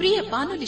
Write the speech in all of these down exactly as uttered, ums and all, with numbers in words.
ಪ್ರಿಯ ಬಾನುಲಿ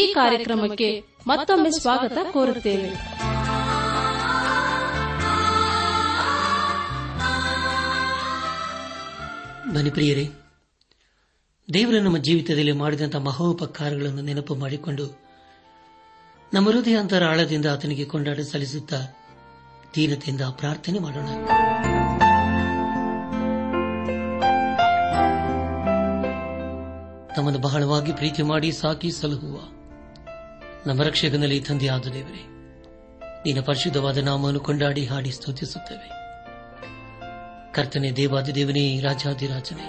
ಈ ಕಾರ್ಯಕ್ರಮಕ್ಕೆ ಮತ್ತೊಮ್ಮೆ ಸ್ವಾಗತ ಕೋರುತ್ತೇವೆ. ಬನ್ನಿ ಪ್ರಿಯರೇ, ದೇವರು ನಮ್ಮ ಜೀವಿತದಲ್ಲಿ ಮಾಡಿದಂತಹ ಮಹೋಪಕಾರಗಳನ್ನು ನೆನಪು ಮಾಡಿಕೊಂಡು ನಮ್ಮ ಹೃದಯಾಂತರ ಆಳದಿಂದ ಆತನಿಗೆ ಕೊಂಡಾಟ ಸಲ್ಲಿಸುತ್ತಾ ದೀನತೆಯಿಂದ ಪ್ರಾರ್ಥನೆ ಮಾಡೋಣ. ತಮ್ಮನ್ನು ಬಹಳವಾಗಿ ಪ್ರೀತಿ ಮಾಡಿ ಸಾಕಿ ಸಲಹುವ ನಮ್ಮ ರಕ್ಷಕನಲ್ಲಿ ತಂದೆಯಾದ ದೇವರೇ, ನಿನ್ನ ಪರಿಶುದ್ಧವಾದ ನಾಮವನ್ನು ಕೊಂಡಾಡಿ ಹಾಡಿ ಸ್ತುತಿಸುತ್ತೇವೆ. ಕರ್ತನೆ, ದೇವಾದಿ ದೇವನೇ, ರಾಜಾದಿರಾಜನೇ,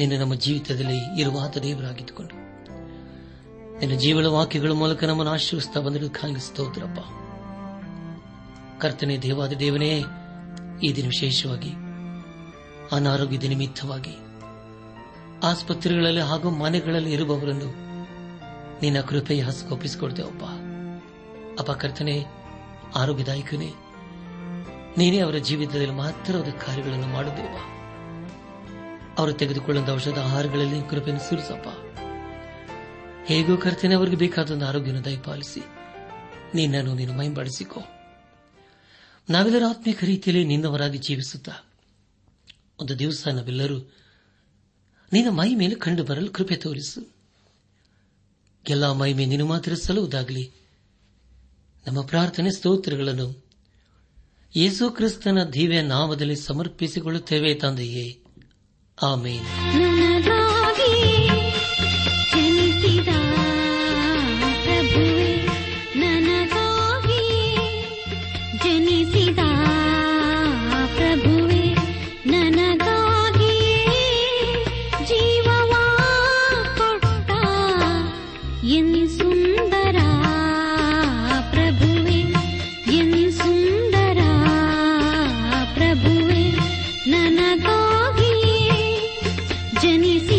ನಿನ್ನ ನಮ್ಮ ಜೀವಿತದಲ್ಲಿ ಇರುವಾತ ದೇವರಾಗಿದ್ದುಕೊಂಡು ನಿನ್ನ ಜೀವನ ವಾಕ್ಯಗಳ ಮೂಲಕ ನಮ್ಮನ್ನು ಆಶೀರ್ವಿಸ್ತಾ ಬಂದಿದ್ದಕ್ಕಾಗಿ ಸ್ತೋತ್ರಪ್ಪ. ಕರ್ತನೆ, ದೇವಾದಿ ದೇವನೇ, ಈ ದಿನ ವಿಶೇಷವಾಗಿ ಅನಾರೋಗ್ಯದ ನಿಮಿತ್ತವಾಗಿ ಆಸ್ಪತ್ರೆಗಳಲ್ಲಿ ಹಾಗೂ ಮನೆಗಳಲ್ಲಿ ಇರುವವರನ್ನು ನಿನ್ನ ಕೃಪೆಯ ಹಸ್ಗೆ ಒಪ್ಪಿಸಿಕೊಡ್ತೇವಪ್ಪ. ಅಪ್ಪ ಕರ್ತನೆ, ಆರೋಗ್ಯದಾಯಕನೇ, ನೀನೇ ಅವರ ಜೀವಿತದಲ್ಲಿ ಮಾತ್ರವಾದ ಕಾರ್ಯಗಳನ್ನು ಮಾಡುತ್ತೇವ. ಅವರು ತೆಗೆದುಕೊಳ್ಳುವಂತಹ ಔಷಧ ಆಹಾರಗಳಲ್ಲಿ ಕೃಪೆಯನ್ನು ಸುರಿಸಪ್ಪ. ಹೇಗೂ ಕರ್ತನೆ, ಅವರಿಗೆ ಬೇಕಾದ ಆರೋಗ್ಯವನ್ನು ದಯಪಾಲಿಸಿ ನಿನ್ನನ್ನು ನೀನು ಮೈಂಬಡಿಸಿಕೋ. ನಾವೆಲ್ಲರೂ ಆತ್ಮೀಕ ರೀತಿಯಲ್ಲಿ ನಿನ್ನವರಾಗಿ ಜೀವಿಸುತ್ತಾ ಒಂದು ದಿವಸ ನಾವೆಲ್ಲರೂ ನಿನ್ನ ಮೈ ಮೇಲೆ ಕಂಡು ಬರಲು ಕೃಪೆ ತೋರಿಸು. ಎಲ್ಲ ಮೈ ಮೇಲೆ ನೀನು ಮಾತ್ರ ಸಲ್ಲುವುದಾಗಲಿ. ನಮ್ಮ ಪ್ರಾರ್ಥನೆ ಸ್ತೋತ್ರಗಳನ್ನು ಯೇಸು ಕ್ರಿಸ್ತನ ದಿವ್ಯ ನಾಮದಲ್ಲಿ ಸಮರ್ಪಿಸಿಕೊಳ್ಳುತ್ತೇವೆ ತಂದೆಯೇ, ಆಮೇನ್. Jenny's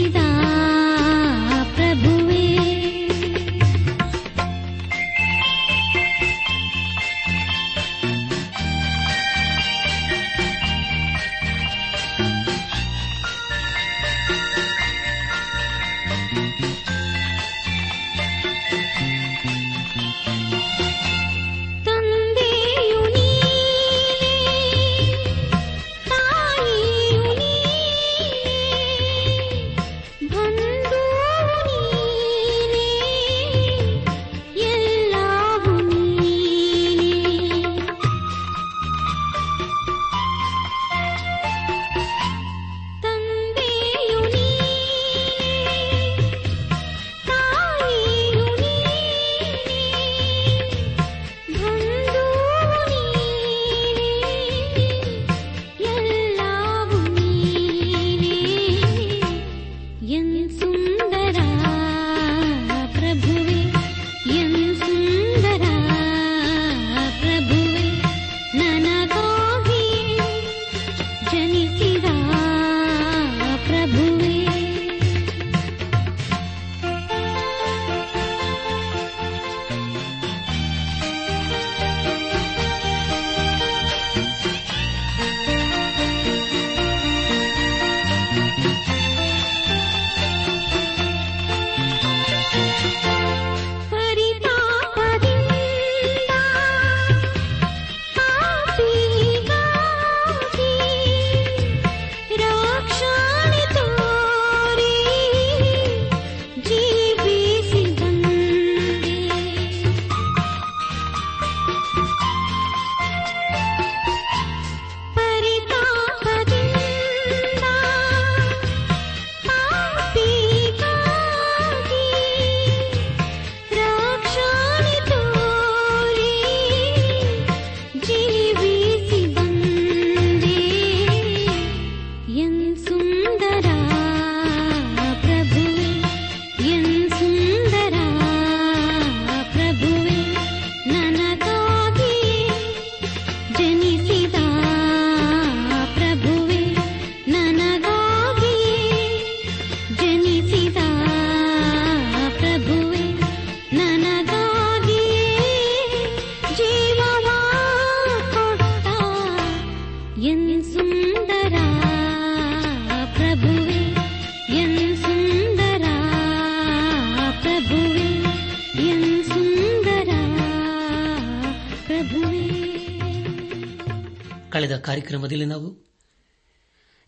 ಕಳೆದ ಕಾರ್ಯಕ್ರಮದಲ್ಲಿ ನಾವು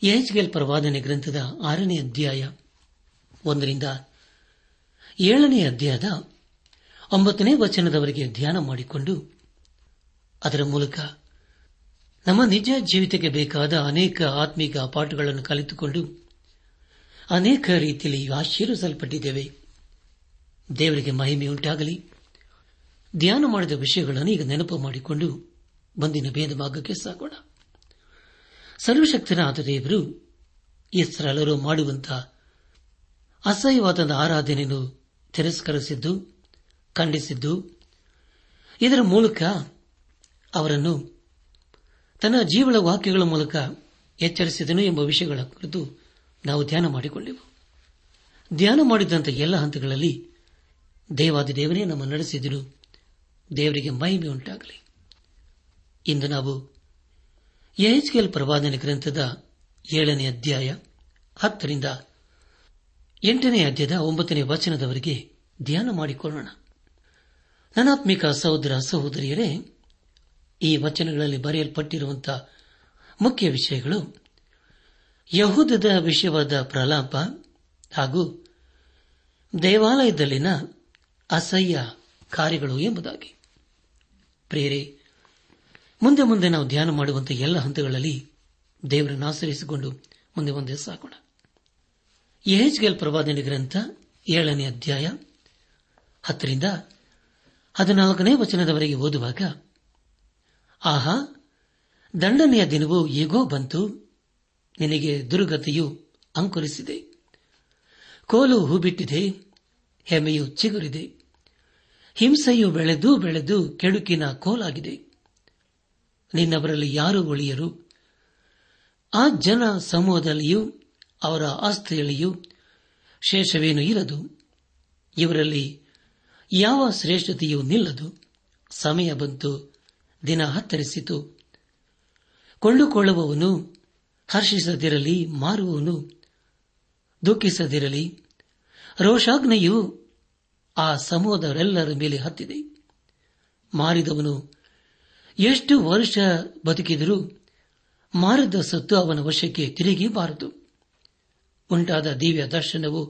ಯಹೆಜ್ಕೇಲ್ ಪ್ರವಾದನೆ ಗ್ರಂಥದ ಆರನೇ ಅಧ್ಯಾಯ ಒಂದರಿಂದ ಏಳನೇ ಅಧ್ಯಾಯದ ಒಂಬತ್ತನೇ ವಚನದವರೆಗೆ ಧ್ಯಾನ ಮಾಡಿಕೊಂಡು ಅದರ ಮೂಲಕ ನಮ್ಮ ನಿಜ ಜೀವಿತಕ್ಕೆ ಬೇಕಾದ ಅನೇಕ ಆತ್ಮೀಕ ಪಾಠಗಳನ್ನು ಕಲಿತುಕೊಂಡು ಅನೇಕ ರೀತಿಯಲ್ಲಿ ಆಶೀರ್ವಿಸಲ್ಪಟ್ಟಿದ್ದೇವೆ. ದೇವರಿಗೆ ಮಹಿಮೆಯುಂಟಾಗಲಿ. ಧ್ಯಾನ ಮಾಡಿದ ವಿಷಯಗಳನ್ನು ಈಗ ನೆನಪು ಮಾಡಿಕೊಂಡು ಬಂದಿನ ಭೇದ ಮಾರ್ಗಕ್ಕೆ ಸಾಗೋಣ. ಸರ್ವಶಕ್ತನಾದ ದೇವರು ಇಸ್ರಾಯೇಲರು ಮಾಡುವಂತಹ ಅಸಹ್ಯವಾದ ಆರಾಧನೆಯನ್ನು ತಿರಸ್ಕರಿಸಿದ್ದು, ಖಂಡಿಸಿದ್ದು, ಇದರ ಮೂಲಕ ಅವರನ್ನು ತನ್ನ ಜೀವನ ವಾಕ್ಯಗಳ ಮೂಲಕ ಎಚ್ಚರಿಸಿದನು ಎಂಬ ವಿಷಯಗಳ ಕುರಿತು ನಾವು ಧ್ಯಾನ ಮಾಡಿಕೊಂಡೆವು. ಧ್ಯಾನ ಮಾಡಿದಂಥ ಎಲ್ಲ ಹಂತಗಳಲ್ಲಿ ದೇವಾದಿದೇವನೇ ನಮ್ಮ ನಡೆಸಿದನು. ದೇವರಿಗೆ ಮಹಿಮೆ ಉಂಟಾಗಲಿ. ಇಂದು ನಾವು ಯಹೆಜ್ಕೇಲ್ ಪ್ರವಾದನೆ ಗ್ರಂಥದ ಏಳನೇ ಅಧ್ಯಾಯ ಹತ್ತರಿಂದ ಎಂಟನೇ ಅಧ್ಯಾಯದ ಒಂಬತ್ತನೇ ವಚನದವರೆಗೆ ಧ್ಯಾನ ಮಾಡಿಕೊಳ್ಳೋಣ. ನನಾತ್ಮಿಕ ಸಹೋದರ ಸಹೋದರಿಯರೇ, ಈ ವಚನಗಳಲ್ಲಿ ಬರೆಯಲ್ಪಟ್ಟಿರುವಂತಹ ಮುಖ್ಯ ವಿಷಯಗಳು ಯಹೂದದ ವಿಷಯವಾದ ಪ್ರಲಾಪ ಹಾಗೂ ದೇವಾಲಯದಲ್ಲಿನ ಅಸಹ್ಯ ಕಾರ್ಯಗಳು ಎಂಬುದಾಗಿ. ಪ್ರಿಯರೇ, ಮುಂದೆ ಮುಂದೆ ನಾವು ಧ್ಯಾನ ಮಾಡುವಂತಹ ಎಲ್ಲ ಹಂತಗಳಲ್ಲಿ ದೇವರನ್ನು ಆಶ್ರಯಿಸಿಕೊಂಡು ಮುಂದೆ ಮುಂದೆ ಸಾಗೋಣ. ಯಹೆಜ್ಕೇಲ್ ಪ್ರವಾದನೆ ಗ್ರಂಥ ಏಳನೇ ಅಧ್ಯಾಯ ಹತ್ತರಿಂದ ಹದಿನಾಲ್ಕನೇ ವಚನದವರೆಗೆ ಓದುವಾಗ, ಆಹಾ, ದಂಡನೆಯ ದಿನವೂ ಈಗೋ ಬಂತು, ನಿನಗೆ ದುರ್ಗತಿಯು ಅಂಕುರಿಸಿದೆ, ಕೋಲು ಹೂ ಬಿಟ್ಟಿದೆ, ಹೆಮ್ಮೆಯು ಚಿಗುರಿದೆ, ಹಿಂಸೆಯು ಬೆಳೆದು ಬೆಳೆದು ಕೆಡುಕಿನ ಕೋಲಾಗಿದೆ. ನಿನ್ನವರಲ್ಲಿ ಯಾರೂ ಉಳಿಯರು, ಆ ಜನ ಸಮೂಹದಲ್ಲಿಯೂ ಅವರ ಆಸ್ತಿಯಲ್ಲಿಯೂ ಶೇಷವೇನೂ ಇರದು, ಇವರಲ್ಲಿ ಯಾವ ಶ್ರೇಷ್ಠತೆಯೂ ನಿಲ್ಲದು. ಸಮಯ ಬಂತು, ದಿನ ಹತ್ತರಿಸಿತು. ಕೊಂಡುಕೊಳ್ಳುವವನು ಹರ್ಷಿಸದಿರಲಿ, ಮಾರುವವನು ದುಃಖಿಸದಿರಲಿ. ರೋಷಾಗ್ನೆಯು ಆ ಸಮೂಹದವರೆಲ್ಲರ ಮೇಲೆ ಹತ್ತಿದೆ. ಮಾರಿದವನು ಎಷ್ಟು ವರ್ಷ ಬದುಕಿದರೂ ಮಾರದ ಸತ್ತು ಅವನ ವಶಕ್ಕೆ ತಿರುಗಿ ಬಾರದು. ಉಂಟಾದ ದಿವ್ಯ ದರ್ಶನವು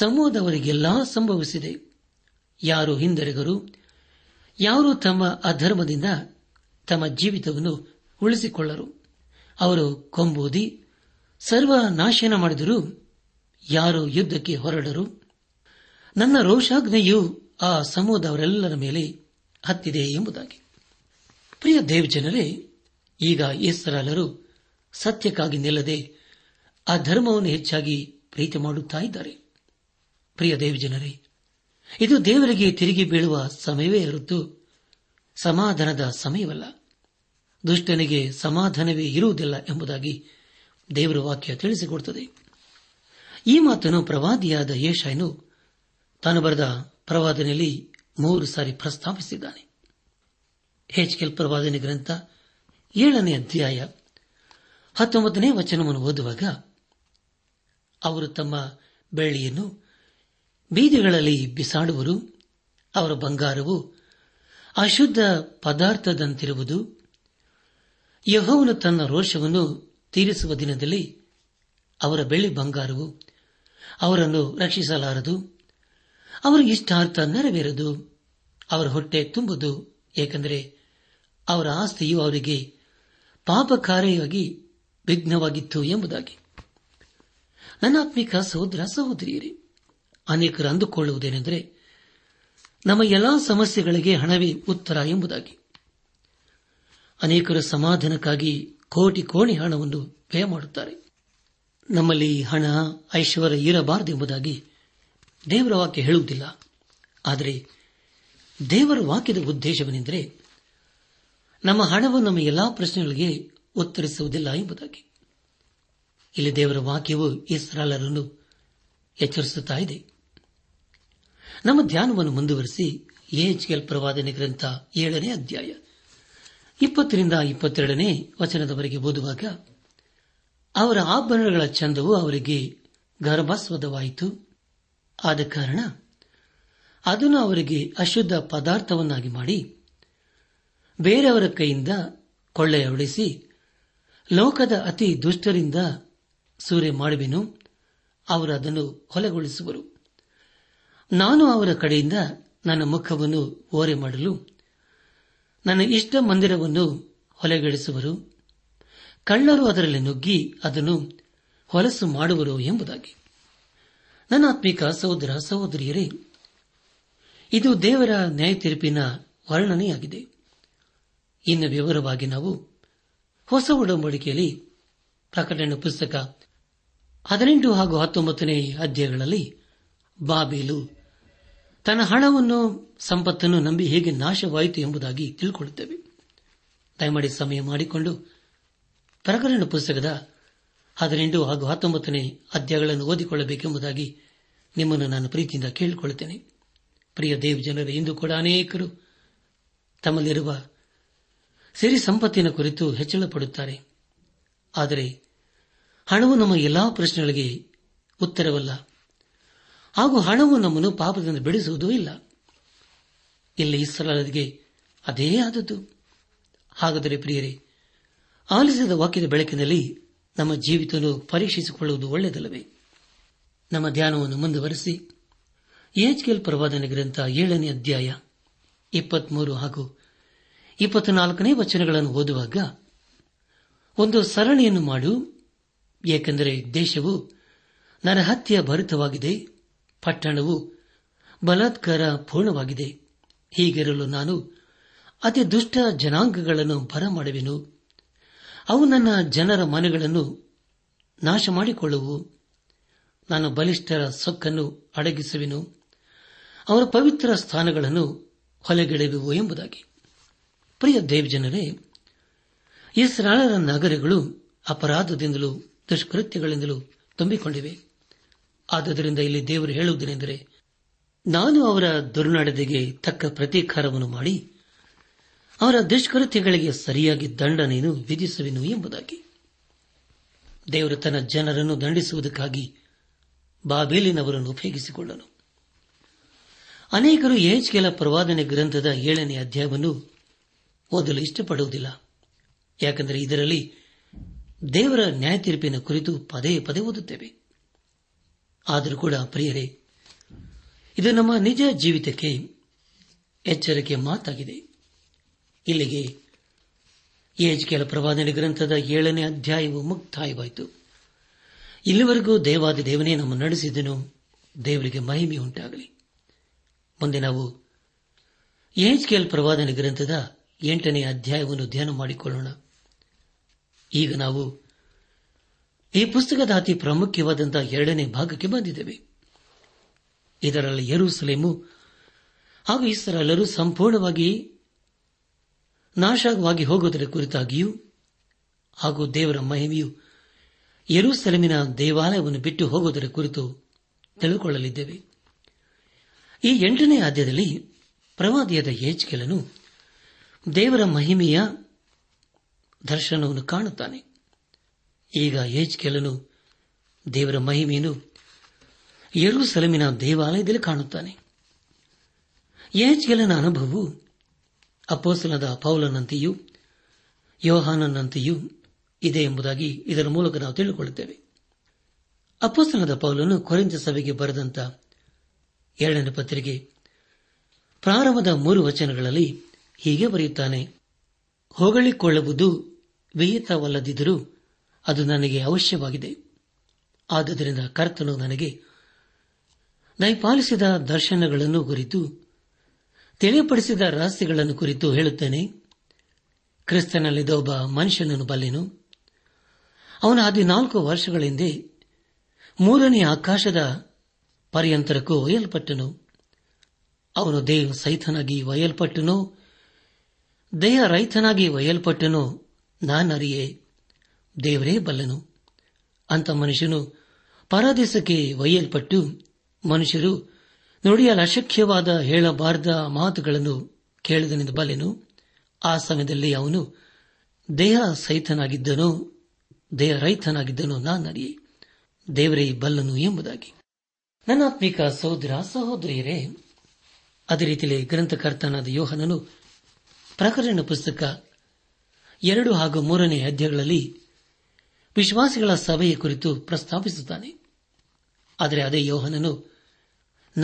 ಸಮೂಹದವರಿಗೆಲ್ಲಾ ಸಂಭವಿಸಿದೆ. ಯಾರು ಹಿಂದೆರಗರು, ಯಾರು ತಮ್ಮ ಅಧರ್ಮದಿಂದ ತಮ್ಮ ಜೀವಿತವನ್ನು ಉಳಿಸಿಕೊಳ್ಳರು. ಅವರು ಕೊಂಬೂದಿ ಸರ್ವ ನಾಶನ ಮಾಡಿದರೂ ಯಾರು ಯುದ್ಧಕ್ಕೆ ಹೊರಡರು. ನನ್ನ ರೋಷಾಗ್ನೆಯು ಆ ಸಮೂಹದವರೆಲ್ಲರ ಮೇಲೆ ಹತ್ತಿದೆ ಎಂಬುದಾಗಿ. ಪ್ರಿಯ ದೇವಜನರೇ, ಈಗ ಇಸ್ರಾಯೇಲರು ಸತ್ಯಕ್ಕಾಗಿ ನಿಲ್ಲದೆ ಆ ಧರ್ಮವನ್ನು ಹೆಚ್ಚಾಗಿ ಪ್ರೀತಿ ಮಾಡುತ್ತಿದ್ದಾರೆ. ಪ್ರಿಯ ದೇವಜನರೇ, ಇದು ದೇವರಿಗೆ ತಿರುಗಿ ಬೀಳುವ ಸಮಯವೇ ಹೊರತು ಸಮಾಧಾನದ ಸಮಯವಲ್ಲ. ದುಷ್ಟನಿಗೆ ಸಮಾಧಾನವೇ ಇರುವುದಿಲ್ಲ ಎಂಬುದಾಗಿ ದೇವರ ವಾಕ್ಯ ತಿಳಿಸಿಕೊಡುತ್ತದೆ. ಈ ಮಾತನ್ನು ಪ್ರವಾದಿಯಾದ ಯೆಶಾಯನು ತಾನು ಬರೆದ ಪ್ರವಾದನೆಯಲ್ಲಿ ಮೂರು ಸಾರಿ ಪ್ರಸ್ತಾಪಿಸಿದ್ದಾನೆ. ಯೆಹೆಜ್ಕೇಲ್ ಪ್ರವಾದನೆ ಗ್ರಂಥ ಏಳನೇ ಅಧ್ಯಾಯ ಹತ್ತೊಂಬತ್ತನೇ ವಚನವನ್ನು ಓದುವಾಗ, ಅವರು ತಮ್ಮ ಬೆಳ್ಳಿಯನ್ನು ಬೀದಿಗಳಲ್ಲಿ ಬಿಸಾಡುವರು, ಅವರ ಬಂಗಾರವು ಅಶುದ್ಧ ಪದಾರ್ಥದಂತಿರುವುದು. ಯೆಹೋವನು ತನ್ನ ರೋಷವನ್ನು ತೀರಿಸುವ ದಿನದಲ್ಲಿ ಅವರ ಬೆಳ್ಳಿ ಬಂಗಾರವು ಅವರನ್ನು ರಕ್ಷಿಸಲಾರದು. ಅವರ ಇಷ್ಟಾರ್ಥ ನೆರವೇರದು, ಅವರ ಹೊಟ್ಟೆ ತುಂಬದು, ಏಕೆಂದರೆ ಅವರ ಆಸ್ತಿಯು ಅವರಿಗೆ ಪಾಪಕಾರಿಯಾಗಿ ವಿಘ್ನವಾಗಿತ್ತು ಎಂಬುದಾಗಿ. ನನ್ನಾತ್ಮಿಕ ಸಹೋದರ ಸಹೋದರಿಯರೇ, ಅನೇಕರು ಅಂದುಕೊಳ್ಳುವುದೇನೆಂದರೆ ನಮ್ಮ ಎಲ್ಲಾ ಸಮಸ್ಯೆಗಳಿಗೆ ಹಣವೇ ಉತ್ತರ ಎಂಬುದಾಗಿ. ಅನೇಕರು ಸಮಾಧಾನಕ್ಕಾಗಿ ಕೋಟಿ ಕೋಣಿ ಹಣವನ್ನು ವ್ಯಯ ಮಾಡುತ್ತಾರೆ. ನಮ್ಮಲ್ಲಿ ಹಣ ಐಶ್ವರ್ಯ ಇರಬಾರದು ಎಂಬುದಾಗಿ ದೇವರ ವಾಕ್ಯ ಹೇಳುವುದಿಲ್ಲ. ಆದರೆ ದೇವರ ವಾಕ್ಯದ ಉದ್ದೇಶವೇನೆಂದರೆ ನಮ್ಮ ಹಣವು ನಮ್ಮ ಎಲ್ಲಾ ಪ್ರಶ್ನೆಗಳಿಗೆ ಉತ್ತರಿಸುವುದಿಲ್ಲ ಎಂಬುದಾಗಿ. ಇಲ್ಲಿ ದೇವರ ವಾಕ್ಯವು ಇಸ್ರಾಯೇಲರನ್ನು ಎಚ್ಚರಿಸುತ್ತಿದೆ. ನಮ್ಮ ಧ್ಯಾನವನ್ನು ಮುಂದುವರಿಸಿ ಯೆಹೆಜ್ಕೇಲ್ ಪ್ರವಾದನೆ ಗ್ರಂಥ ಏಳನೇ ಅಧ್ಯಾಯ ಇಪ್ಪತ್ತರಿಂದ ಇಪ್ಪತ್ತೆರಡನೇ ವಚನದವರೆಗೆ ಓದುವಾಗ, ಅವರ ಆಭರಣಗಳ ಚಂದವು ಅವರಿಗೆ ಗರ್ಭಾಸ್ಪದವಾಯಿತು, ಆದ ಕಾರಣ ಅದನ್ನು ಅವರಿಗೆ ಅಶುದ್ಧ ಪದಾರ್ಥವನ್ನಾಗಿ ಮಾಡಿ ಬೇರೆಯವರ ಕೈಯಿಂದ ಕೊಳ್ಳೆಯೊಡಿಸಿ ಲೋಕದ ಅತಿ ದುಷ್ಟರಿಂದ ಸೂರೆ ಮಾಡುವೆನು, ಅವರು ಅದನ್ನು ಹೊಲೆಗೊಳಿಸುವರು. ನಾನು ಅವರ ಕಡೆಯಿಂದ ನನ್ನ ಮುಖವನ್ನು ಓರೆ ಮಾಡಲು ನನ್ನ ಇಷ್ಟ ಮಂದಿರವನ್ನು ಹೊಲೆಗೆಡಿಸುವರು, ಕಳ್ಳರು ಅದರಲ್ಲಿ ನುಗ್ಗಿ ಅದನ್ನು ಹೊಲಸು ಮಾಡುವರು ಎಂಬುದಾಗಿ. ನನ್ನ ಆತ್ಮಿಕ ಸಹೋದರ ಸಹೋದರಿಯರೇ, ಇದು ದೇವರ ನ್ಯಾಯ ತೀರ್ಪಿನ ವರ್ಣನೆಯಾಗಿದೆ. ಇನ್ನು ವಿವರವಾಗಿ ನಾವು ಹೊಸ ಒಡಂಬಡಿಕೆಯಲ್ಲಿ ಪ್ರಕಟಣೆ ಪುಸ್ತಕ ಹದಿನೆಂಟು ಹಾಗೂ ಹತ್ತೊಂಬತ್ತನೇ ಅಧ್ಯಾಯಗಳಲ್ಲಿ ಬಾಬೇಲು ತನ್ನ ಹಣವನ್ನು ಸಂಪತ್ತನ್ನು ನಂಬಿ ಹೇಗೆ ನಾಶವಾಯಿತು ಎಂಬುದಾಗಿ ತಿಳಿದುಕೊಳ್ಳುತ್ತೇವೆ. ದಯಮಾಡಿ ಸಮಯ ಮಾಡಿಕೊಂಡು ಪ್ರಕಟಣೆ ಪುಸ್ತಕದ ಹದಿನೆಂಟು ಹಾಗೂ ಹತ್ತೊಂಬತ್ತನೇ ಅಧ್ಯಾಯಗಳನ್ನು ಓದಿಕೊಳ್ಳಬೇಕೆಂಬುದಾಗಿ ನಿಮ್ಮನ್ನು ನಾನು ಪ್ರೀತಿಯಿಂದ ಕೇಳಿಕೊಳ್ಳುತ್ತೇನೆ. ಪ್ರಿಯ ದೇವ್ ಜನರು, ಇಂದು ಕೂಡ ಅನೇಕರು ತಮ್ಮಲ್ಲಿರುವ ಸಿರಿ ಸಂಪತ್ತಿನ ಕುರಿತು ಹೆಚ್ಚಳ ಪಡುತ್ತಾರೆ. ಆದರೆ ಹಣವು ನಮ್ಮ ಎಲ್ಲಾ ಪ್ರಶ್ನೆಗಳಿಗೆ ಉತ್ತರವಲ್ಲ, ಹಾಗೂ ಹಣವು ನಮ್ಮನ್ನು ಪಾಪದಿಂದ ಬಿಡಿಸುವುದೂ ಇಲ್ಲ. ಇಲ್ಲಿ ಇಸ್ರಾಯೇಲರಿಗೆ ಅದೇ ಆದದ್ದು. ಹಾಗಾದರೆ ಪ್ರಿಯರೇ, ಆಲಿಸಿದ ವಾಕ್ಯದ ಬೆಳಕಿನಲ್ಲಿ ನಮ್ಮ ಜೀವಿತವನ್ನು ಪರೀಕ್ಷಿಸಿಕೊಳ್ಳುವುದು ಒಳ್ಳೆಯದಲ್ಲವೇ? ನಮ್ಮ ಧ್ಯಾನವನ್ನು ಮುಂದುವರೆಸಿ ಯಹೆಜ್ಕೇಲ್ ಪ್ರವಾದನ ಗ್ರಂಥ ಏಳನೇ ಅಧ್ಯಾಯ ಇಪ್ಪತ್ಮೂರು ಹಾಗೂ ಇಪ್ಪತ್ನಾಲ್ಕನೇ ವಚನಗಳನ್ನು ಓದುವಾಗ, ಒಂದು ಸರಣಿಯನ್ನು ಮಾಡು, ಏಕೆಂದರೆ ದೇಶವು ನರಹತ್ಯ ಭರಿತವಾಗಿದೆ, ಪಟ್ಟಣವು ಬಲಾತ್ಕಾರ ಪೂರ್ಣವಾಗಿದೆ. ಹೀಗಿರಲು ನಾನು ಅತಿ ದುಷ್ಟ ಜನಾಂಗಗಳನ್ನು ಬರಮಾಡುವೆನು, ಅವು ನನ್ನ ಜನರ ಮನೆಗಳನ್ನು ನಾಶ ಮಾಡಿಕೊಳ್ಳುವು. ನಾನು ಬಲಿಷ್ಠರ ಸೊಕ್ಕನ್ನು ಅಡಗಿಸುವೆನು, ಅವರ ಪವಿತ್ರ ಸ್ಥಾನಗಳನ್ನು ಹೊಲೆಗೆಳೆಯುವು ಎಂಬುದಾಗಿ. ಪ್ರಿಯ ದೇವಜನರೇ, ಇಸ್ರಾಯೇಲರ ನಗರಗಳು ಅಪರಾಧದಿಂದಲೂ ದುಷ್ಕೃತ್ಯಗಳಿಂದಲೂ ತುಂಬಿಕೊಂಡಿವೆ. ಆದ್ದರಿಂದ ಇಲ್ಲಿ ದೇವರು ಹೇಳುವುದೇನೆಂದರೆ, ನಾನು ಅವರ ದುರ್ನಡತೆಗೆ ತಕ್ಕ ಪ್ರತೀಕಾರವನ್ನು ಮಾಡಿ ಅವರ ದುಷ್ಕೃತ್ಯಗಳಿಗೆ ಸರಿಯಾಗಿ ದಂಡನೆಯನ್ನು ವಿಧಿಸುವೆನು ಎಂಬುದಾಗಿ. ದೇವರು ತನ್ನ ಜನರನ್ನು ದಂಡಿಸುವುದಕ್ಕಾಗಿ ಬಾಬೇಲಿನವರನ್ನು ಉಪಯೋಗಿಸಿಕೊಂಡನು. ಅನೇಕರು ಯೆಹೆಜ್ಕೇಲ ಪ್ರವಾದನೆ ಗ್ರಂಥದ ಏಳನೇ ಅಧ್ಯಾಯವನ್ನು ಓದಲು ಇಷ್ಟಪಡುವುದಿಲ್ಲ, ಯಾಕೆಂದರೆ ಇದರಲ್ಲಿ ದೇವರ ನ್ಯಾಯತೀರ್ಪಿನ ಕುರಿತು ಪದೇ ಪದೇ ಓದುತ್ತೇವೆ. ಆದರೂ ಕೂಡ ಪ್ರಿಯರೇ, ಇದು ನಮ್ಮ ನಿಜ ಜೀವಿತಕ್ಕೆ ಎಚ್ಚರಿಕೆ ಮಾತಾಗಿದೆ. ಇಲ್ಲಿಗೆ ಯೆಹೆಜ್ಕೇಲ ಪ್ರವಾದನೆ ಗ್ರಂಥದ ಏಳನೇ ಅಧ್ಯಾಯವು ಮುಕ್ತಾಯವಾಯಿತು. ಇಲ್ಲಿವರೆಗೂ ದೇವಾದಿ ದೇವನೇ ನಮ್ಮ ನಡೆಸಿದನು. ದೇವರಿಗೆ ಮಹಿಮೆ ಉಂಟಾಗಲಿ. ಮುಂದೆ ನಾವು ಯೆಹೆಜ್ಕೇಲ್ ಪ್ರವಾದನೆ ಗ್ರಂಥದ ಎಂಟನೇ ಅಧ್ಯಾಯವನ್ನು ಧ್ಯಾನ ಮಾಡಿಕೊಳ್ಳೋಣ. ಈಗ ನಾವು ಈ ಪುಸ್ತಕದ ಅತಿ ಪ್ರಾಮುಖ್ಯವಾದಂತಹ ಎರಡನೇ ಭಾಗಕ್ಕೆ ಬಂದಿದ್ದೇವೆ. ಇದರಲ್ಲಿ ಯೆರೂಸಲೇಮು ಹಾಗೂ ಇಸ್ರಾಯೇಲರು ಸಂಪೂರ್ಣವಾಗಿ ನಾಶವಾಗಿ ಹೋಗುವುದರ ಕುರಿತಾಗಿಯೂ, ಹಾಗೂ ದೇವರ ಮಹಿಮೆಯು ಯೆರೂಸಲೇಮಿನ ದೇವಾಲಯವನ್ನು ಬಿಟ್ಟು ಹೋಗುವುದರ ಕುರಿತು ತಿಳಿದುಕೊಳ್ಳಲಿದ್ದೇವೆ. ಈ ಎಂಟನೇ ಅಧ್ಯಾಯದಲ್ಲಿ ಪ್ರವಾದಿಯಾದ ಯೆಹೆಜ್ಕೇಲನು ದೇವರ ಮಹಿಮೆಯ ದರ್ಶನವನ್ನು ಕಾಣುತ್ತಾನೆ. ಈಗ ಯೆಹೆಜ್ಕೇಲನು ದೇವರ ಮಹಿಮೆಯನ್ನು ಯೆರೂಸಲೇಮಿನ ದೇವಾಲಯದಲ್ಲಿ ಕಾಣುತ್ತಾನೆ. ಯೆಹೆಜ್ಕೇಲನ ಅನುಭವವು ಅಪೊಸ್ತಲನಾದ ಪೌಲನಂತೆಯೂ ಯೋಹಾನನಂತೆಯೂ ಇದೆ ಎಂಬುದಾಗಿ ಇದರ ಮೂಲಕ ನಾವು ತಿಳಿದುಕೊಳ್ಳುತ್ತೇವೆ. ಅಪೊಸ್ತಲನಾದ ಪೌಲನು ಕೊರಿಂಥ ಸಭೆಗೆ ಬರೆದಂತ ಎರಡನೇ ಪತ್ರಿಕೆ ಪ್ರಾರಂಭದ ಮೂರು ವಚನಗಳಲ್ಲಿ ಹೀಗೆ ಬರೆಯುತ್ತಾನೆ: ಹೊಗಳಿಕೊಳ್ಳುವುದು ವಿಹಿತವಲ್ಲದಿದ್ದರೂ ಅದು ನನಗೆ ಅವಶ್ಯವಾಗಿದೆ, ಆದುದರಿಂದ ಕರ್ತನು ನನಗೆ ದಯಪಾಲಿಸಿದ ದರ್ಶನಗಳನ್ನು ಕುರಿತು ತಿಳಿಯಪಡಿಸಿದ ರಹಸ್ಯಗಳನ್ನು ಕುರಿತು ಹೇಳುತ್ತೇನೆ. ಕ್ರಿಸ್ತನಲ್ಲಿದ್ದ ಒಬ್ಬ ಮನುಷ್ಯನನ್ನು ಬಲ್ಲೆನು, ಅವನು ಹದಿನಾಲ್ಕು ವರ್ಷಗಳ ಹಿಂದೆ ಮೂರನೇ ಆಕಾಶದ ಪರ್ಯಂತರಕ್ಕೂ ಒಯ್ಯಲ್ಪಟ್ಟನು. ಅವನು ದೇಹ ಸಹಿತನಾಗಿ ಒಯ್ಯಲ್ಪಟ್ಟನು, ದೇಹ ರೈತನಾಗಿ ಒಯ್ಯಲ್ಪಟ್ಟನು, ನಾನರಿಯೆ ದೇವರೇ ಬಲ್ಲನು. ಅಂಥ ಮನುಷ್ಯನು ಪರದೇಶಕ್ಕೆ ಒಯ್ಯಲ್ಪಟ್ಟು ಮನುಷ್ಯರು ನುಡಿಯಲು ಅಶಕ್ಯವಾದ ಹೇಳಬಾರದ ಮಾತುಗಳನ್ನು ಕೇಳಿದನೆಂದು ಬಲ್ಲೆನು. ಆ ಸಮಯದಲ್ಲಿ ಅವನು ದೇಹ ಸಹಿತನಾಗಿದ್ದನು, ದೇಹ ರೈತನಾಗಿದ್ದನು, ನಾನರಿಯೆ ದೇವರೇ ಬಲ್ಲನು ಎಂಬುದಾಗಿ. ನನ್ನಾತ್ಮಿಕ ಸಹೋದರ ಸಹೋದರಿಯರೇ, ಅದೇ ರೀತಿಯಲ್ಲಿ ಗ್ರಂಥಕರ್ತನಾದ ಯೋಹನನು ಪ್ರಕಟಣೆ ಪುಸ್ತಕ ಎರಡು ಹಾಗೂ ಮೂರನೇ ಅಧ್ಯಾಯಗಳಲ್ಲಿ ವಿಶ್ವಾಸಿಗಳ ಸಭೆಯ ಕುರಿತು ಪ್ರಸ್ತಾಪಿಸುತ್ತಾನೆ. ಆದರೆ ಅದೇ ಯೋಹನನು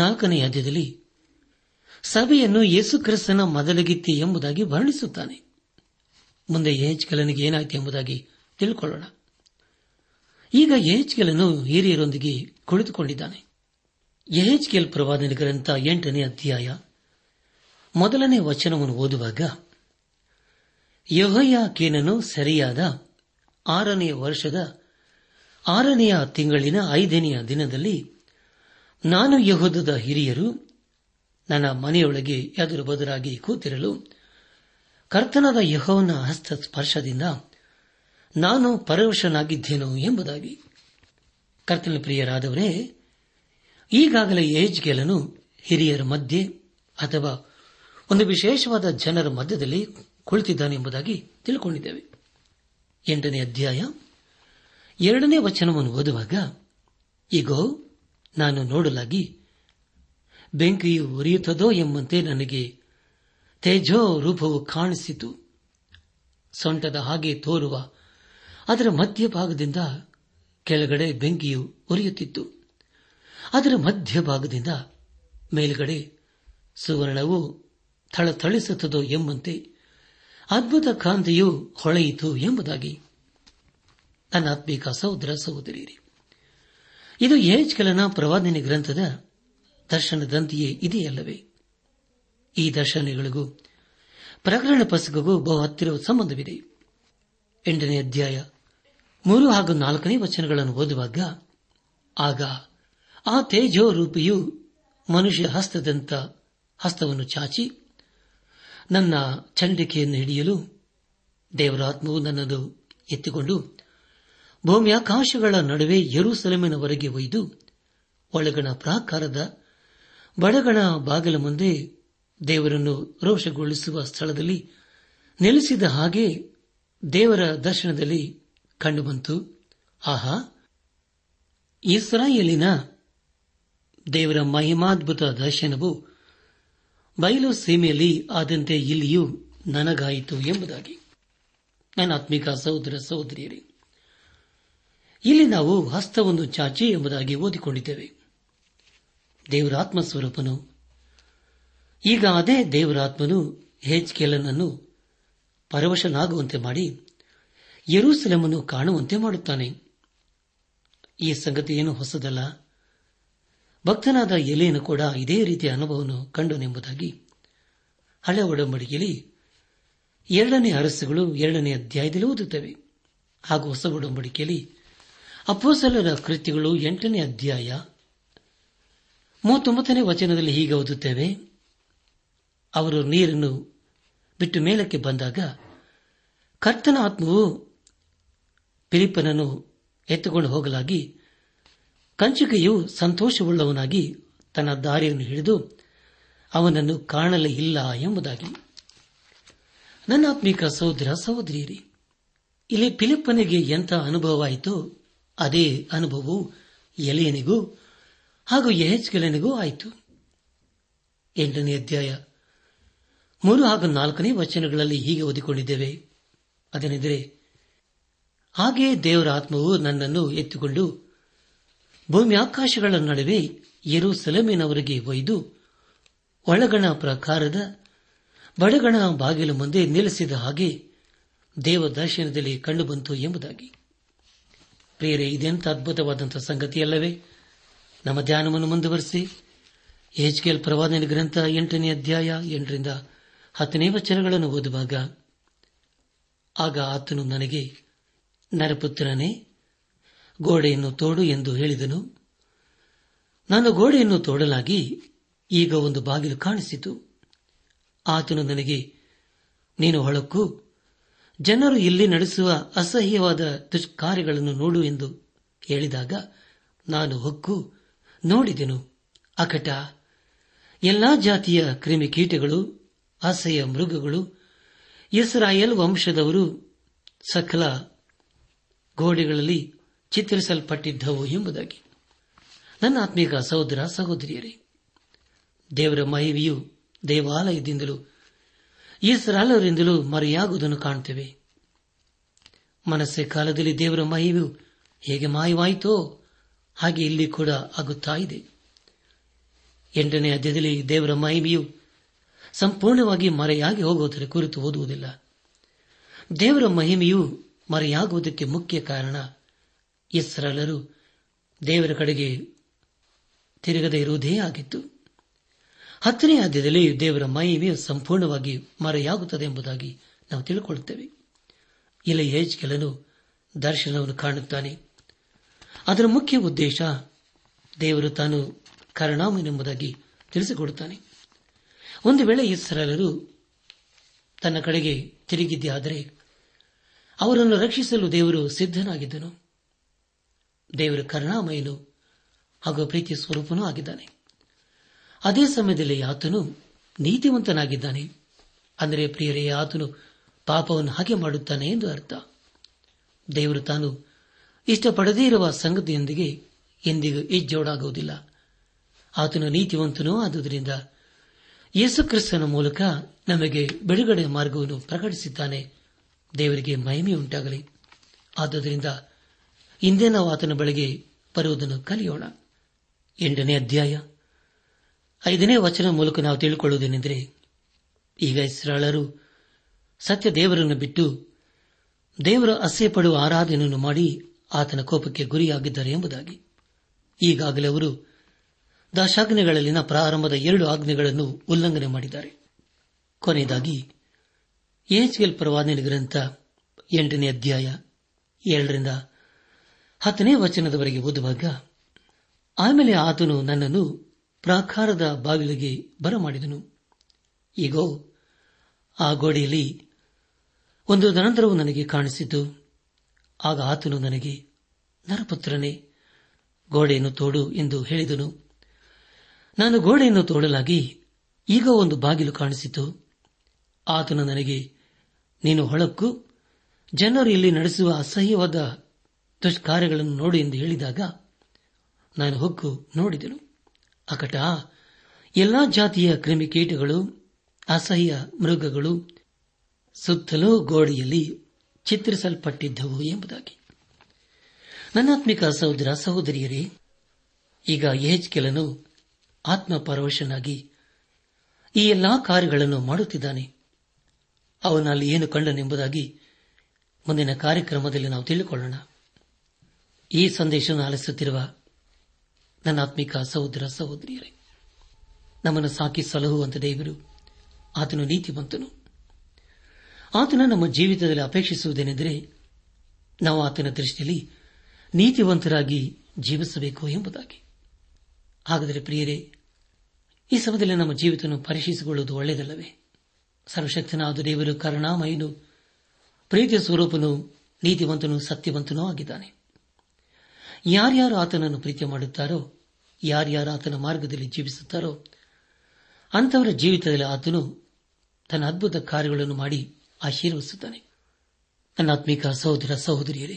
ನಾಲ್ಕನೇ ಅಧ್ಯಾಯದಲ್ಲಿ ಸಭೆಯನ್ನು ಯೇಸು ಕ್ರಿಸ್ತನ ಮದಲಗಿತ್ತಿ ಎಂಬುದಾಗಿ ವರ್ಣಿಸುತ್ತಾನೆ. ಮುಂದೆ ಯಹೆಜ್ಕೇಲನಿಗೆ ಏನಾಯಿತು ಎಂಬುದಾಗಿ ತಿಳಿಕೊಳ್ಳೋಣ. ಈಗ ಯಹೆಜ್ಕೇಲನು ಹಿರಿಯರೊಂದಿಗೆ ಕುಳಿತುಕೊಂಡಿದ್ದಾನೆ. ಯಹೆಜ್ಕೇಲ್ ಪ್ರವಾದನೆ ಗ್ರಂಥ ಎಂಟನೇ ಅಧ್ಯಾಯ ಮೊದಲನೇ ವಚನವನ್ನು ಓದುವಾಗ, ಯೆಹೋಯಾಕೀನನು ಸೆರೆಯಾದ ಆರನೆಯ ವರ್ಷದ ಆರನೆಯ ತಿಂಗಳಿನ ಐದನೆಯ ದಿನದಲ್ಲಿ ನಾನು ಯೆಹೂದದ ಹಿರಿಯರು ನನ್ನ ಮನೆಯೊಳಗೆ ಎದುರು ಬದುರಾಗಿ ಕೂತಿರಲು ಕರ್ತನಾದ ಯೆಹೋವನ ಹಸ್ತ ಸ್ಪರ್ಶದಿಂದ ನಾನು ಪರವಶನಾಗಿದ್ದೇನು ಎಂಬುದಾಗಿ. ಕರ್ತನ ಪ್ರಿಯರಾದವರೇ, ಈಗಾಗಲೇ ಯೆಹೆಜ್ಕೇಲನು ಹಿರಿಯರ ಮಧ್ಯೆ ಅಥವಾ ಒಂದು ವಿಶೇಷವಾದ ಜನರ ಮಧ್ಯದಲ್ಲಿ ಕುಳಿತಿದ್ದಾನೆ ಎಂಬುದಾಗಿ ತಿಳಿದುಕೊಂಡಿದ್ದೇವೆ. ಎಂಟನೇ ಅಧ್ಯಾಯ ಎರಡನೇ ವಚನವನ್ನು ಓದುವಾಗ, ಈಗೋ ನಾನು ನೋಡಲಾಗಿ ಬೆಂಕಿಯು ಉರಿಯುತ್ತದೋ ಎಂಬಂತೆ ನನಗೆ ತೇಜೋ ರೂಪವು ಕಾಣಿಸಿತು. ಸೊಂಟದ ಹಾಗೆ ತೋರುವ ಅದರ ಮಧ್ಯಭಾಗದಿಂದ ಕೆಳಗಡೆ ಬೆಂಕಿಯು ಉರಿಯುತ್ತಿತ್ತು. ಅದರ ಮಧ್ಯಭಾಗದಿಂದ ಮೇಲ್ಗಡೆ ಸುವರ್ಣವು ಥಳಥಳಿಸುತ್ತದೋ ಎಂಬಂತೆ ಅದ್ಭುತ ಕಾಂತಿಯು ಹೊಳೆಯಿತು ಎಂಬುದಾಗಿ. ನನ್ನ ಆತ್ಮೀಕ ಸಹೋದರ ಸಹೋದರಿಯರೇ, ಇದು ಯೆಹೆಜ್ಕೇಲನ ಪ್ರವಾದನೆ ಗ್ರಂಥದ ದರ್ಶನದಂತೆಯೇ ಇದೆಯಲ್ಲವೇ? ಈ ದರ್ಶನಗಳಿಗೂ ಪ್ರಕರಣ ಪುಸ್ತಕಕ್ಕೂ ಬಹು ಹತ್ತಿರದ ಸಂಬಂಧವಿದೆ. ಎಂಟನೇ ಅಧ್ಯಾಯ ಮೂರು ಹಾಗೂ ನಾಲ್ಕನೇ ವಚನಗಳನ್ನು ಓದುವಾಗ, ಆಗ ಆ ತೇಜೋ ರೂಪಿಯು ಮನುಷ್ಯ ಹಸ್ತದಂಥ ಹಸ್ತವನ್ನು ಚಾಚಿ ನನ್ನ ಚಂಡಿಕೆಯನ್ನು ಹಿಡಿಯಲು ದೇವರಾತ್ಮವು ನನ್ನದು ಎತ್ತಿಕೊಂಡು ಭೂಮ್ಯಾಕಾಶಗಳ ನಡುವೆ ಯರೂಸಲೇಮಿನವರೆಗೆ ಒಯ್ದು ಒಳಗಣ ಪ್ರಾಕಾರದ ಬಡಗಣ ಬಾಗಿಲ ಮುಂದೆ ದೇವರನ್ನು ರೋಷಗೊಳಿಸುವ ಸ್ಥಳದಲ್ಲಿ ನೆಲೆಸಿದ ಹಾಗೆ ದೇವರ ದರ್ಶನದಲ್ಲಿ ಕಂಡುಬಂತು. ಆಹಾ, ಇಸ್ರಾಯೇಲಿನ ದೇವರ ಮಹಿಮಾದ್ಭುತ ದರ್ಶನವು ಬಯಲು ಸೀಮೆಯಲ್ಲಿ ಆದಂತೆ ಇಲ್ಲಿಯೂ ನನಗಾಯಿತು ಎಂಬುದಾಗಿ. ನನ್ನ ಆತ್ಮಿಕ ಸಹೋದರ ಸಹೋದರಿಯರೇ, ಇಲ್ಲಿ ನಾವು ಹಸ್ತವನ್ನು ಚಾಚಿ ಎಂಬುದಾಗಿ ಓದಿಕೊಂಡಿದ್ದೇವೆ. ದೇವರಾತ್ಮ ಸ್ವರೂಪನು, ಈಗ ಅದೇ ದೇವರಾತ್ಮನು ಯೆಹೆಜ್ಕೇಲನನ್ನು ಪರವಶನಾಗುವಂತೆ ಮಾಡಿ ಯೆರೂಸಲೇಮನ್ನು ಕಾಣುವಂತೆ ಮಾಡುತ್ತಾನೆ. ಈ ಸಂಗತಿಯೇನು ಹೊಸದಲ್ಲ. ಭಕ್ತನಾದ ಎಲೆಯನ್ನು ಕೂಡ ಇದೇ ರೀತಿಯ ಅನುಭವವನ್ನು ಕಂಡನೆಂಬುದಾಗಿ ಹಳೆ ಒಡಂಬಡಿಕೆಯಲ್ಲಿ ಎರಡನೇ ಅರಸುಗಳು ಎರಡನೇ ಅಧ್ಯಾಯದಲ್ಲಿ ಓದುತ್ತವೆ. ಹಾಗೂ ಹೊಸ ಒಡಂಬಡಿಕೆಯಲ್ಲಿ ಅಪೊಸ್ತಲರ ಕೃತ್ಯಗಳು ಎಂಟನೇ ಅಧ್ಯಾಯ ಮೂವತ್ತೊಂಬತ್ತನೇ ವಚನದಲ್ಲಿ ಹೀಗೆ ಓದುತ್ತೇವೆ, ಅವರು ನೀರನ್ನು ಬಿಟ್ಟು ಮೇಲಕ್ಕೆ ಬಂದಾಗ ಕರ್ತನ ಆತ್ಮವು ಫಿಲಿಪ್ಪನನ್ನು ಎತ್ತುಕೊಂಡು ಹೋಗಲಾಗಿ ಕಂಚುಕೆಯು ಸಂತೋಷವುಳ್ಳವನಾಗಿ ತನ್ನ ದಾರಿಯನ್ನು ಹಿಡಿದು ಅವನನ್ನು ಕಾಣಲೇ ಇಲ್ಲ ಎಂಬುದಾಗಿ. ನನ್ನ ಆತ್ಮೀಕ ಸಹೋದರ ಸಹೋದರಿಯರೇ, ಇಲ್ಲಿ ಫಿಲಿಪ್ಪನಿಗೆ ಎಂಥ ಅನುಭವವಾಯಿತೋ ಅದೇ ಅನುಭವವು ಎಲಿಯನಿಗೂ ಹಾಗೂ ಯೆಹೆಜ್ಕೇಲನಿಗೂ ಆಯಿತು. ಎಂಟನೇ ಅಧ್ಯಾಯ ಮೂರು ಹಾಗೂ ನಾಲ್ಕನೇ ವಚನಗಳಲ್ಲಿ ಹೀಗೆ ಓದಿಕೊಂಡಿದ್ದೇವೆ, ಅದನೆಂದರೆ ಹಾಗೆಯೇ ದೇವರ ಆತ್ಮವು ನನ್ನನ್ನು ಎತ್ತಿಕೊಂಡು ಭೂಮ್ಯಾಕಾಶಗಳ ನಡುವೆ ಯೆರೂಸಲೇಮಿನವರೆಗೆ ಒಯ್ದು ಒಳಗಣ ಪ್ರಾಕಾರದ ಬಡಗಣ ಬಾಗಿಲು ಮುಂದೆ ನಿಲ್ಲಿಸಿದ ಹಾಗೆ ದೇವದರ್ಶನದಲ್ಲಿ ಕಂಡುಬಂತು ಎಂಬುದಾಗಿ. ಪ್ರಿಯರೇ, ಇದೆಂಥ ಅದ್ಭುತವಾದಂಥ ಸಂಗತಿಯಲ್ಲವೇ? ನಮ್ಮ ಧ್ಯಾನವನ್ನು ಮುಂದುವರೆಸಿ ಯೆಹೆಜ್ಕೇಲ್ ಪ್ರವಾದನೆ ಗ್ರಂಥ ಎಂಟನೇ ಅಧ್ಯಾಯ ಎಂಟರಿಂದ ಹತ್ತನೇ ವಚನಗಳನ್ನು ಓದುವಾಗ, ಆಗ ಆತನು ನನಗೆ, ನರಪುತ್ರನೇ, ಗೋಡೆಯನ್ನು ತೋಡು ಎಂದು ಹೇಳಿದನು. ನಾನು ಗೋಡೆಯನ್ನು ತೋಡಲಾಗಿ ಈಗ ಒಂದು ಬಾಗಿಲು ಕಾಣಿಸಿತು. ಆತನು ನನಗೆ, ನೀನು ಹೊಳಕು, ಜನರು ಇಲ್ಲಿ ನಡೆಸುವ ಅಸಹ್ಯವಾದ ದುಷ್ಕಾರ್ಯಗಳನ್ನು ನೋಡು ಎಂದು ಹೇಳಿದಾಗ ನಾನು ಹೊಕ್ಕು ನೋಡಿದೆನು. ಅಕಟ ಎಲ್ಲಾ ಜಾತಿಯ ಕ್ರಿಮಿಕೀಟಗಳು, ಅಸಹ್ಯ ಮೃಗಗಳು, ಇಸ್ರಾಯೇಲ್ ವಂಶದವರು ಸಕಲ ಗೋಡೆಗಳಲ್ಲಿ ಚಿತ್ರಿಸಲ್ಪಟ್ಟಿದ್ದವು ಎಂಬುದಾಗಿ. ನನ್ನ ಆತ್ಮೀಕ ಸಹೋದರ ಸಹೋದರಿಯರೇ, ದೇವರ ಮಹಿಮೆಯು ದೇವಾಲಯದಿಂದಲೂ ಇಸ್ರಾಯೇಲರಿಂದಲೂ ಮರೆಯಾಗುವುದನ್ನು ಕಾಣುತ್ತೇವೆ. ಮನಸ್ಸೆ ಕಾಲದಲ್ಲಿ ದೇವರ ಮಹಿಮೆಯು ಹೇಗೆ ಮಾಯವಾಯಿತೋ ಹಾಗೆ ಇಲ್ಲಿ ಕೂಡ ಆಗುತ್ತಾ ಇದೆ. ಎಂಟನೇ ಅಧ್ಯಾಯದಲ್ಲಿ ದೇವರ ಮಹಿಮೆಯು ಸಂಪೂರ್ಣವಾಗಿ ಮರೆಯಾಗಿ ಹೋಗುವುದರ ಕುರಿತು ಓದುವುದಿಲ್ಲ. ದೇವರ ಮಹಿಮೆಯು ಮರೆಯಾಗುವುದಕ್ಕೆ ಮುಖ್ಯ ಕಾರಣ ಇಸ್ರಾಯೇಲರು ದೇವರ ಕಡೆಗೆ ತಿರುಗದೇ ಇರುವುದೇ ಆಗಿತ್ತು. ಹತ್ತನೇ ಅಧ್ಯಾಯದಲ್ಲಿ ದೇವರ ಮಹಿಮೆಯು ಸಂಪೂರ್ಣವಾಗಿ ಮರೆಯಾಗುತ್ತದೆ ಎಂಬುದಾಗಿ ನಾವು ತಿಳಿದುಕೊಳ್ಳುತ್ತೇವೆ. ಇಲ್ಲಿ ಯೆಹೆಜ್ಕೇಲನು ದರ್ಶನವನ್ನು ಕಾಣುತ್ತಾನೆ. ಅದರ ಮುಖ್ಯ ಉದ್ದೇಶ ದೇವರು ತಾನು ಕರುಣಾಮಯನೆಂಬುದಾಗಿ ತಿಳಿಸಿಕೊಡುತ್ತಾನೆ. ಒಂದು ವೇಳೆ ಇಸ್ರಾಯೇಲರು ತನ್ನ ಕಡೆಗೆ ತಿರುಗಿದ್ದೇ ಆದರೆ ಅವರನ್ನು ರಕ್ಷಿಸಲು ದೇವರು ಸಿದ್ಧನಾಗಿದ್ದನು. ದೇವರು ಕರುಣಾಮಯನು ಹಾಗೂ ಪ್ರೀತಿ ಸ್ವರೂಪನೂ ಆಗಿದ್ದಾನೆ. ಅದೇ ಸಮಯದಲ್ಲಿ ಆತನು ನೀತಿವಂತನಾಗಿದ್ದಾನೆ. ಅಂದರೆ ಪ್ರಿಯರೇ, ಆತನು ಪಾಪವನ್ನು ಹಾಗೆ ಮಾಡುತ್ತಾನೆ ಎಂದು ಅರ್ಥ. ದೇವರು ತಾನು ಇಷ್ಟಪಡದೇ ಇರುವ ಸಂಗತಿಯೊಂದಿಗೆ ಎಂದಿಗೂ ಇಜ್ಜೋಡಾಗುವುದಿಲ್ಲ. ಆತನು ನೀತಿವಂತನೂ ಆದುದರಿಂದ ಯೇಸು ಕ್ರಿಸ್ತನ ಮೂಲಕ ನಮಗೆ ಬಿಡುಗಡೆ ಮಾರ್ಗವನ್ನು ಪ್ರಕಟಿಸಿದ್ದಾನೆ. ದೇವರಿಗೆ ಮಹಿಮೆಯುಂಟಾಗಲಿ. ಆದುದರಿಂದ ಇಂದೇ ನಾವು ಆತನ ಬಳಿಗೆ ಬರುವುದನ್ನು ಕಲಿಯೋಣ. ಎಂಟನೇ ಅಧ್ಯಾಯ ಐದನೇ ವಚನ ಮೂಲಕ ನಾವು ತಿಳಿಕೊಳ್ಳುವುದೇನೆಂದರೆ, ಈಗ ಇಸ್ರಾಯೇಲರು ಸತ್ಯ ದೇವರನ್ನು ಬಿಟ್ಟು ದೇವರ ಅಸೆ ಪಡುವ ಆರಾಧನೆಯನ್ನು ಮಾಡಿ ಆತನ ಕೋಪಕ್ಕೆ ಗುರಿಯಾಗಿದ್ದಾರೆ ಎಂಬುದಾಗಿ. ಈಗಾಗಲೇ ಅವರು ದಶಾಜ್ಞೆಗಳಲ್ಲಿನ ಪ್ರಾರಂಭದ ಎರಡು ಆಜ್ಞೆಗಳನ್ನು ಉಲ್ಲಂಘನೆ ಮಾಡಿದ್ದಾರೆ. ಕೊನೆಯದಾಗಿ ಯೆಹೆಜ್ಕೇಲ್ ಪ್ರವಾದನೆ ಗ್ರಂಥ ಎಂಟನೇ ಅಧ್ಯಾಯ ಎರಡರಿಂದ ಹತ್ತನೇ ವಚನದವರೆಗೆ ಓದುವಾಗ, ಆಮೇಲೆ ಆತನು ನನ್ನನ್ನು ಪ್ರಾಕಾರದ ಬಾಗಿಲಿಗೆ ಬರಮಾಡಿದನು. ಈಗೋ ಆ ಗೋಡೆಯಲ್ಲಿ ಒಂದು ರಂಧ್ರವು ನನಗೆ ಕಾಣಿಸಿತು. ಆಗ ಆತನು ನನಗೆ, ನರಪುತ್ರನೇ, ಗೋಡೆಯನ್ನು ತೋಡು ಎಂದು ಹೇಳಿದನು. ನಾನು ಗೋಡೆಯನ್ನು ತೋಡಲಾಗಿ ಈಗ ಒಂದು ಬಾಗಿಲು ಕಾಣಿಸಿತು. ಆತನು ನನಗೆ, ನೀನು ಹೊಳಕ್ಕು, ಜನರು ಇಲ್ಲಿ ನಡೆಸುವ ಅಸಹ್ಯವಾದ ದುಷ್ಕಾರ್ಯಗಳನ್ನು ನೋಡು ಎಂದು ಹೇಳಿದಾಗ ನಾನು ಹೊಕ್ಕು ನೋಡಿದೆನು. ಅಕಟ ಎಲ್ಲಾ ಜಾತಿಯ ಕ್ರಿಮಿಕೀಟಗಳು, ಅಸಹ್ಯ ಮೃಗಗಳು ಸುತ್ತಲೂ ಗೋಡೆಯಲ್ಲಿ ಚಿತ್ರಿಸಲ್ಪಟ್ಟಿದ್ದವು ಎಂಬುದಾಗಿ. ನನ್ನಾತ್ಮಿಕ ಸಹೋದರ ಸಹೋದರಿಯರೇ, ಈಗ ಯೆಹೆಜ್ಕೇಲನು ಆತ್ಮಪರವಶನಾಗಿ ಈ ಎಲ್ಲಾ ಕಾರ್ಯಗಳನ್ನು ಮಾಡುತ್ತಿದ್ದಾನೆ. ಅವನು ಅಲ್ಲಿ ಏನು ಕಂಡನೆಂಬುದಾಗಿ ಮುಂದಿನ ಕಾರ್ಯಕ್ರಮದಲ್ಲಿ ನಾವು ತಿಳಿದುಕೊಳ್ಳೋಣ. ಈ ಸಂದೇಶವನ್ನು ಆಲಿಸುತ್ತಿರುವ ನನ್ನ ಆತ್ಮಿಕ ಸಹೋದರ ಸಹೋದರಿಯರೇ, ನಮ್ಮನ್ನು ಸಾಕಿ ಸಲಹುವಂತ ದೇವರು, ಆತನು ನೀತಿವಂತನು. ಆತನ ನಮ್ಮ ಜೀವಿತದಲ್ಲಿ ಅಪೇಕ್ಷಿಸುವುದೇನೆಂದರೆ ನಾವು ಆತನ ದೃಷ್ಟಿಯಲ್ಲಿ ನೀತಿವಂತರಾಗಿ ಜೀವಿಸಬೇಕು ಎಂಬುದಾಗಿ. ಹಾಗಾದರೆ ಪ್ರಿಯರೇ, ಈ ಸಮಯದಲ್ಲಿ ನಮ್ಮ ಜೀವಿತವನ್ನು ಪರಿಶೀಲಿಸಿಕೊಳ್ಳುವುದು ಒಳ್ಳೆಯದಲ್ಲವೇ? ಸರ್ವಶಕ್ತನಾದ ದೇವರು ಕರುಣಾಮಯನು, ಪ್ರೀತಿಯ ಸ್ವರೂಪನು, ನೀತಿವಂತನು, ಸತ್ಯವಂತನೂ ಆಗಿದ್ದಾನೆ. ಯಾರ್ಯಾರು ಆತನನ್ನು ಪ್ರೀತಿ ಮಾಡುತ್ತಾರೋ, ಯಾರ್ಯಾರು ಆತನ ಮಾರ್ಗದಲ್ಲಿ ಜೀವಿಸುತ್ತಾರೋ ಅಂತವರ ಜೀವಿತದಲ್ಲಿ ಆತನು ತನ್ನ ಅದ್ಭುತ ಕಾರ್ಯಗಳನ್ನು ಮಾಡಿ ಆಶೀರ್ವಿಸುತ್ತಾನೆ. ನನ್ನ ಆತ್ಮಿಕ ಸಹೋದರ ಸಹೋದರಿಯರೇ,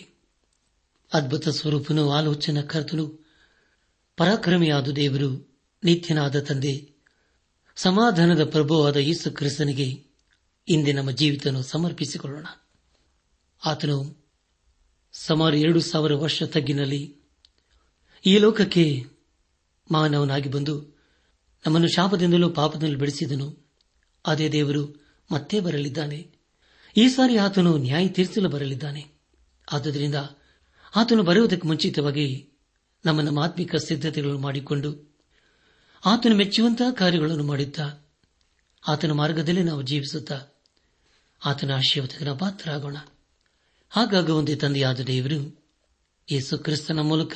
ಅದ್ಭುತ ಸ್ವರೂಪನು, ಆಲೋಚನಾ ಕರ್ತನು, ಪರಾಕ್ರಮಿಯಾದ ದೇವರು, ನಿತ್ಯನಾದ ತಂದೆ, ಸಮಾಧಾನದ ಪ್ರಭುವಾದ ಯೇಸು ಕ್ರಿಸ್ತನಿಗೆ ಇಂದೇ ನಮ್ಮ ಜೀವಿತವನ್ನು ಸಮರ್ಪಿಸಿಕೊಳ್ಳೋಣ. ಆತನು ಸುಮಾರು ಎರಡು ಸಾವಿರ ವರ್ಷ ತಗ್ಗಿನಲ್ಲಿ ಈ ಲೋಕಕ್ಕೆ ಮಾನವನಾಗಿ ಬಂದು ನಮ್ಮನ್ನು ಶಾಪದಿಂದಲೂ ಪಾಪದಿಂದಲೂ ಬಿಡಿಸಿದನು. ಅದೇ ದೇವರು ಮತ್ತೆ ಬರಲಿದ್ದಾನೆ. ಈ ಸಾರಿ ಆತನು ನ್ಯಾಯ ತೀರಿಸಲು ಬರಲಿದ್ದಾನೆ. ಆದುದರಿಂದ ಆತನು ಬರೆಯುವುದಕ್ಕೆ ಮುಂಚಿತವಾಗಿ ನಮ್ಮ ನಮ್ಮ ಆತ್ಮಿಕ ಸಿದ್ಧತೆಗಳನ್ನು ಮಾಡಿಕೊಂಡು ಆತನು ಮೆಚ್ಚುವಂತಹ ಕಾರ್ಯಗಳನ್ನು ಮಾಡುತ್ತಾ ಆತನ ಮಾರ್ಗದಲ್ಲಿ ನಾವು ಜೀವಿಸುತ್ತಾ ಆತನ ಆಶೀರ್ವಾದಕ್ಕೆ ಪಾತ್ರರಾಗೋಣ. ಹಾಗಾಗಿ ಒಂದೇ ತಂದೆಯಾದ ದೇವರು ಯೇಸು ಕ್ರಿಸ್ತನ ಮೂಲಕ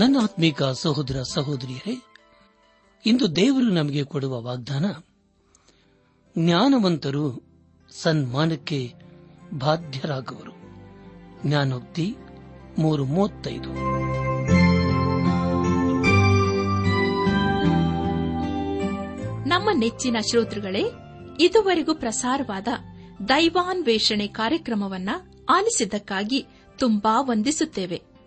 ನನ್ನ ಆತ್ಮೀಕ ಸಹೋದರ ಸಹೋದರಿಯರೇ, ಇಂದು ದೇವರು ನಮಗೆ ಕೊಡುವ ವಾಗ್ದಾನ, ಜ್ಞಾನವಂತರು ಸನ್ಮಾನಕ್ಕೆ ಬಾಧ್ಯರಾಗುವರು. ಜ್ಞಾನೋಕ್ತಿ ಮೂರು ಮೂವತ್ತೈದು. ನಮ್ಮ ನೆಚ್ಚಿನ ಶ್ರೋತೃಗಳೇ, ಇದುವರೆಗೂ ಪ್ರಸಾರವಾದ ದೈವಾನ್ವೇಷಣೆ ಕಾರ್ಯಕ್ರಮವನ್ನ ಆಲಿಸಿದ್ದಕ್ಕಾಗಿ ತುಂಬಾ ವಂದಿಸುತ್ತೇವೆ.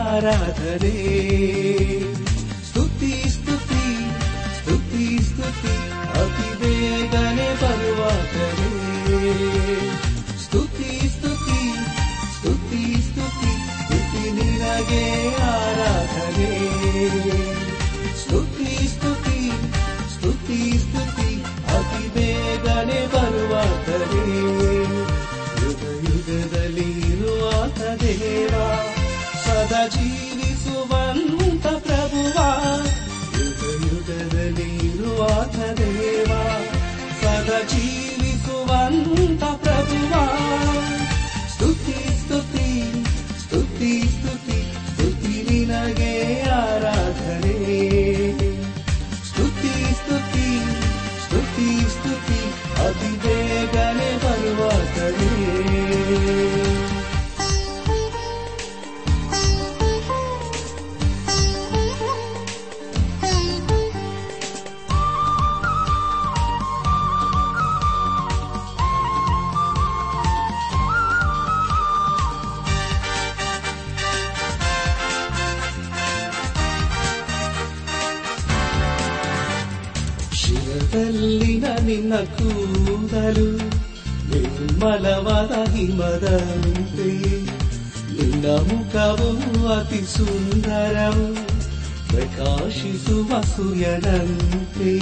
ಆರಾಧನೆ ಸ್ತುತಿ ಸ್ತುತಿ ಸ್ತುತಿ ಸ್ತುತಿ ಅತಿ ಬೇಗನೆ ಬರುವಾತನೇ. ಸ್ತುತಿ ಸ್ತುತಿ ಸ್ತುತಿ ಸ್ತುತಿ ಸ್ತುತಿ ನಿನಗೆ ಆರಾಧನೆ ಸ್ತುತಿ ಸ್ತುತಿ ಸ್ತುತಿ ಸ್ತುತಿ ಅತಿ ಬೇಗನೆ ಬರುವಾತನೇ. ಯುಗ ಯುಗದಲ್ಲಿ ಇರುವಾತ ದೇವಾ, ಸದಾ ಜೀವಿಸುವಂತ ಪ್ರಭುವಾ, ಯುಗ ಯುಗದಲ್ಲಿ ಇರುವಾತ ದೇವಾ, ಸದಾ ಜೀವಿಸುವಂತ ಪ್ರಭುವಾ. ಸ್ತುತಿ ಸ್ತುತಿ ಸ್ತುತಿ ಸ್ತುತಿ ಸ್ತುತಿ ನಿನಗೆ ಆರಾಧನೆ ಸ್ತುತಿ ಸ್ತುತಿ ಸ್ತುತಿ ಸ್ತುತಿ ಅತಿ ಬೇಗನೆ ಬರುವಾತನೇ. ನಿನ್ನ ಕೂದಲು ನಿರ್ಮಲವಾದ ಹಿಮದಂತೆ, ನಿನ್ನ ಮುಖವು ಅತಿ ಸುಂದರವು ಪ್ರಕಾಶಿಸುವ ಸೂರ್ಯನಂತೆ.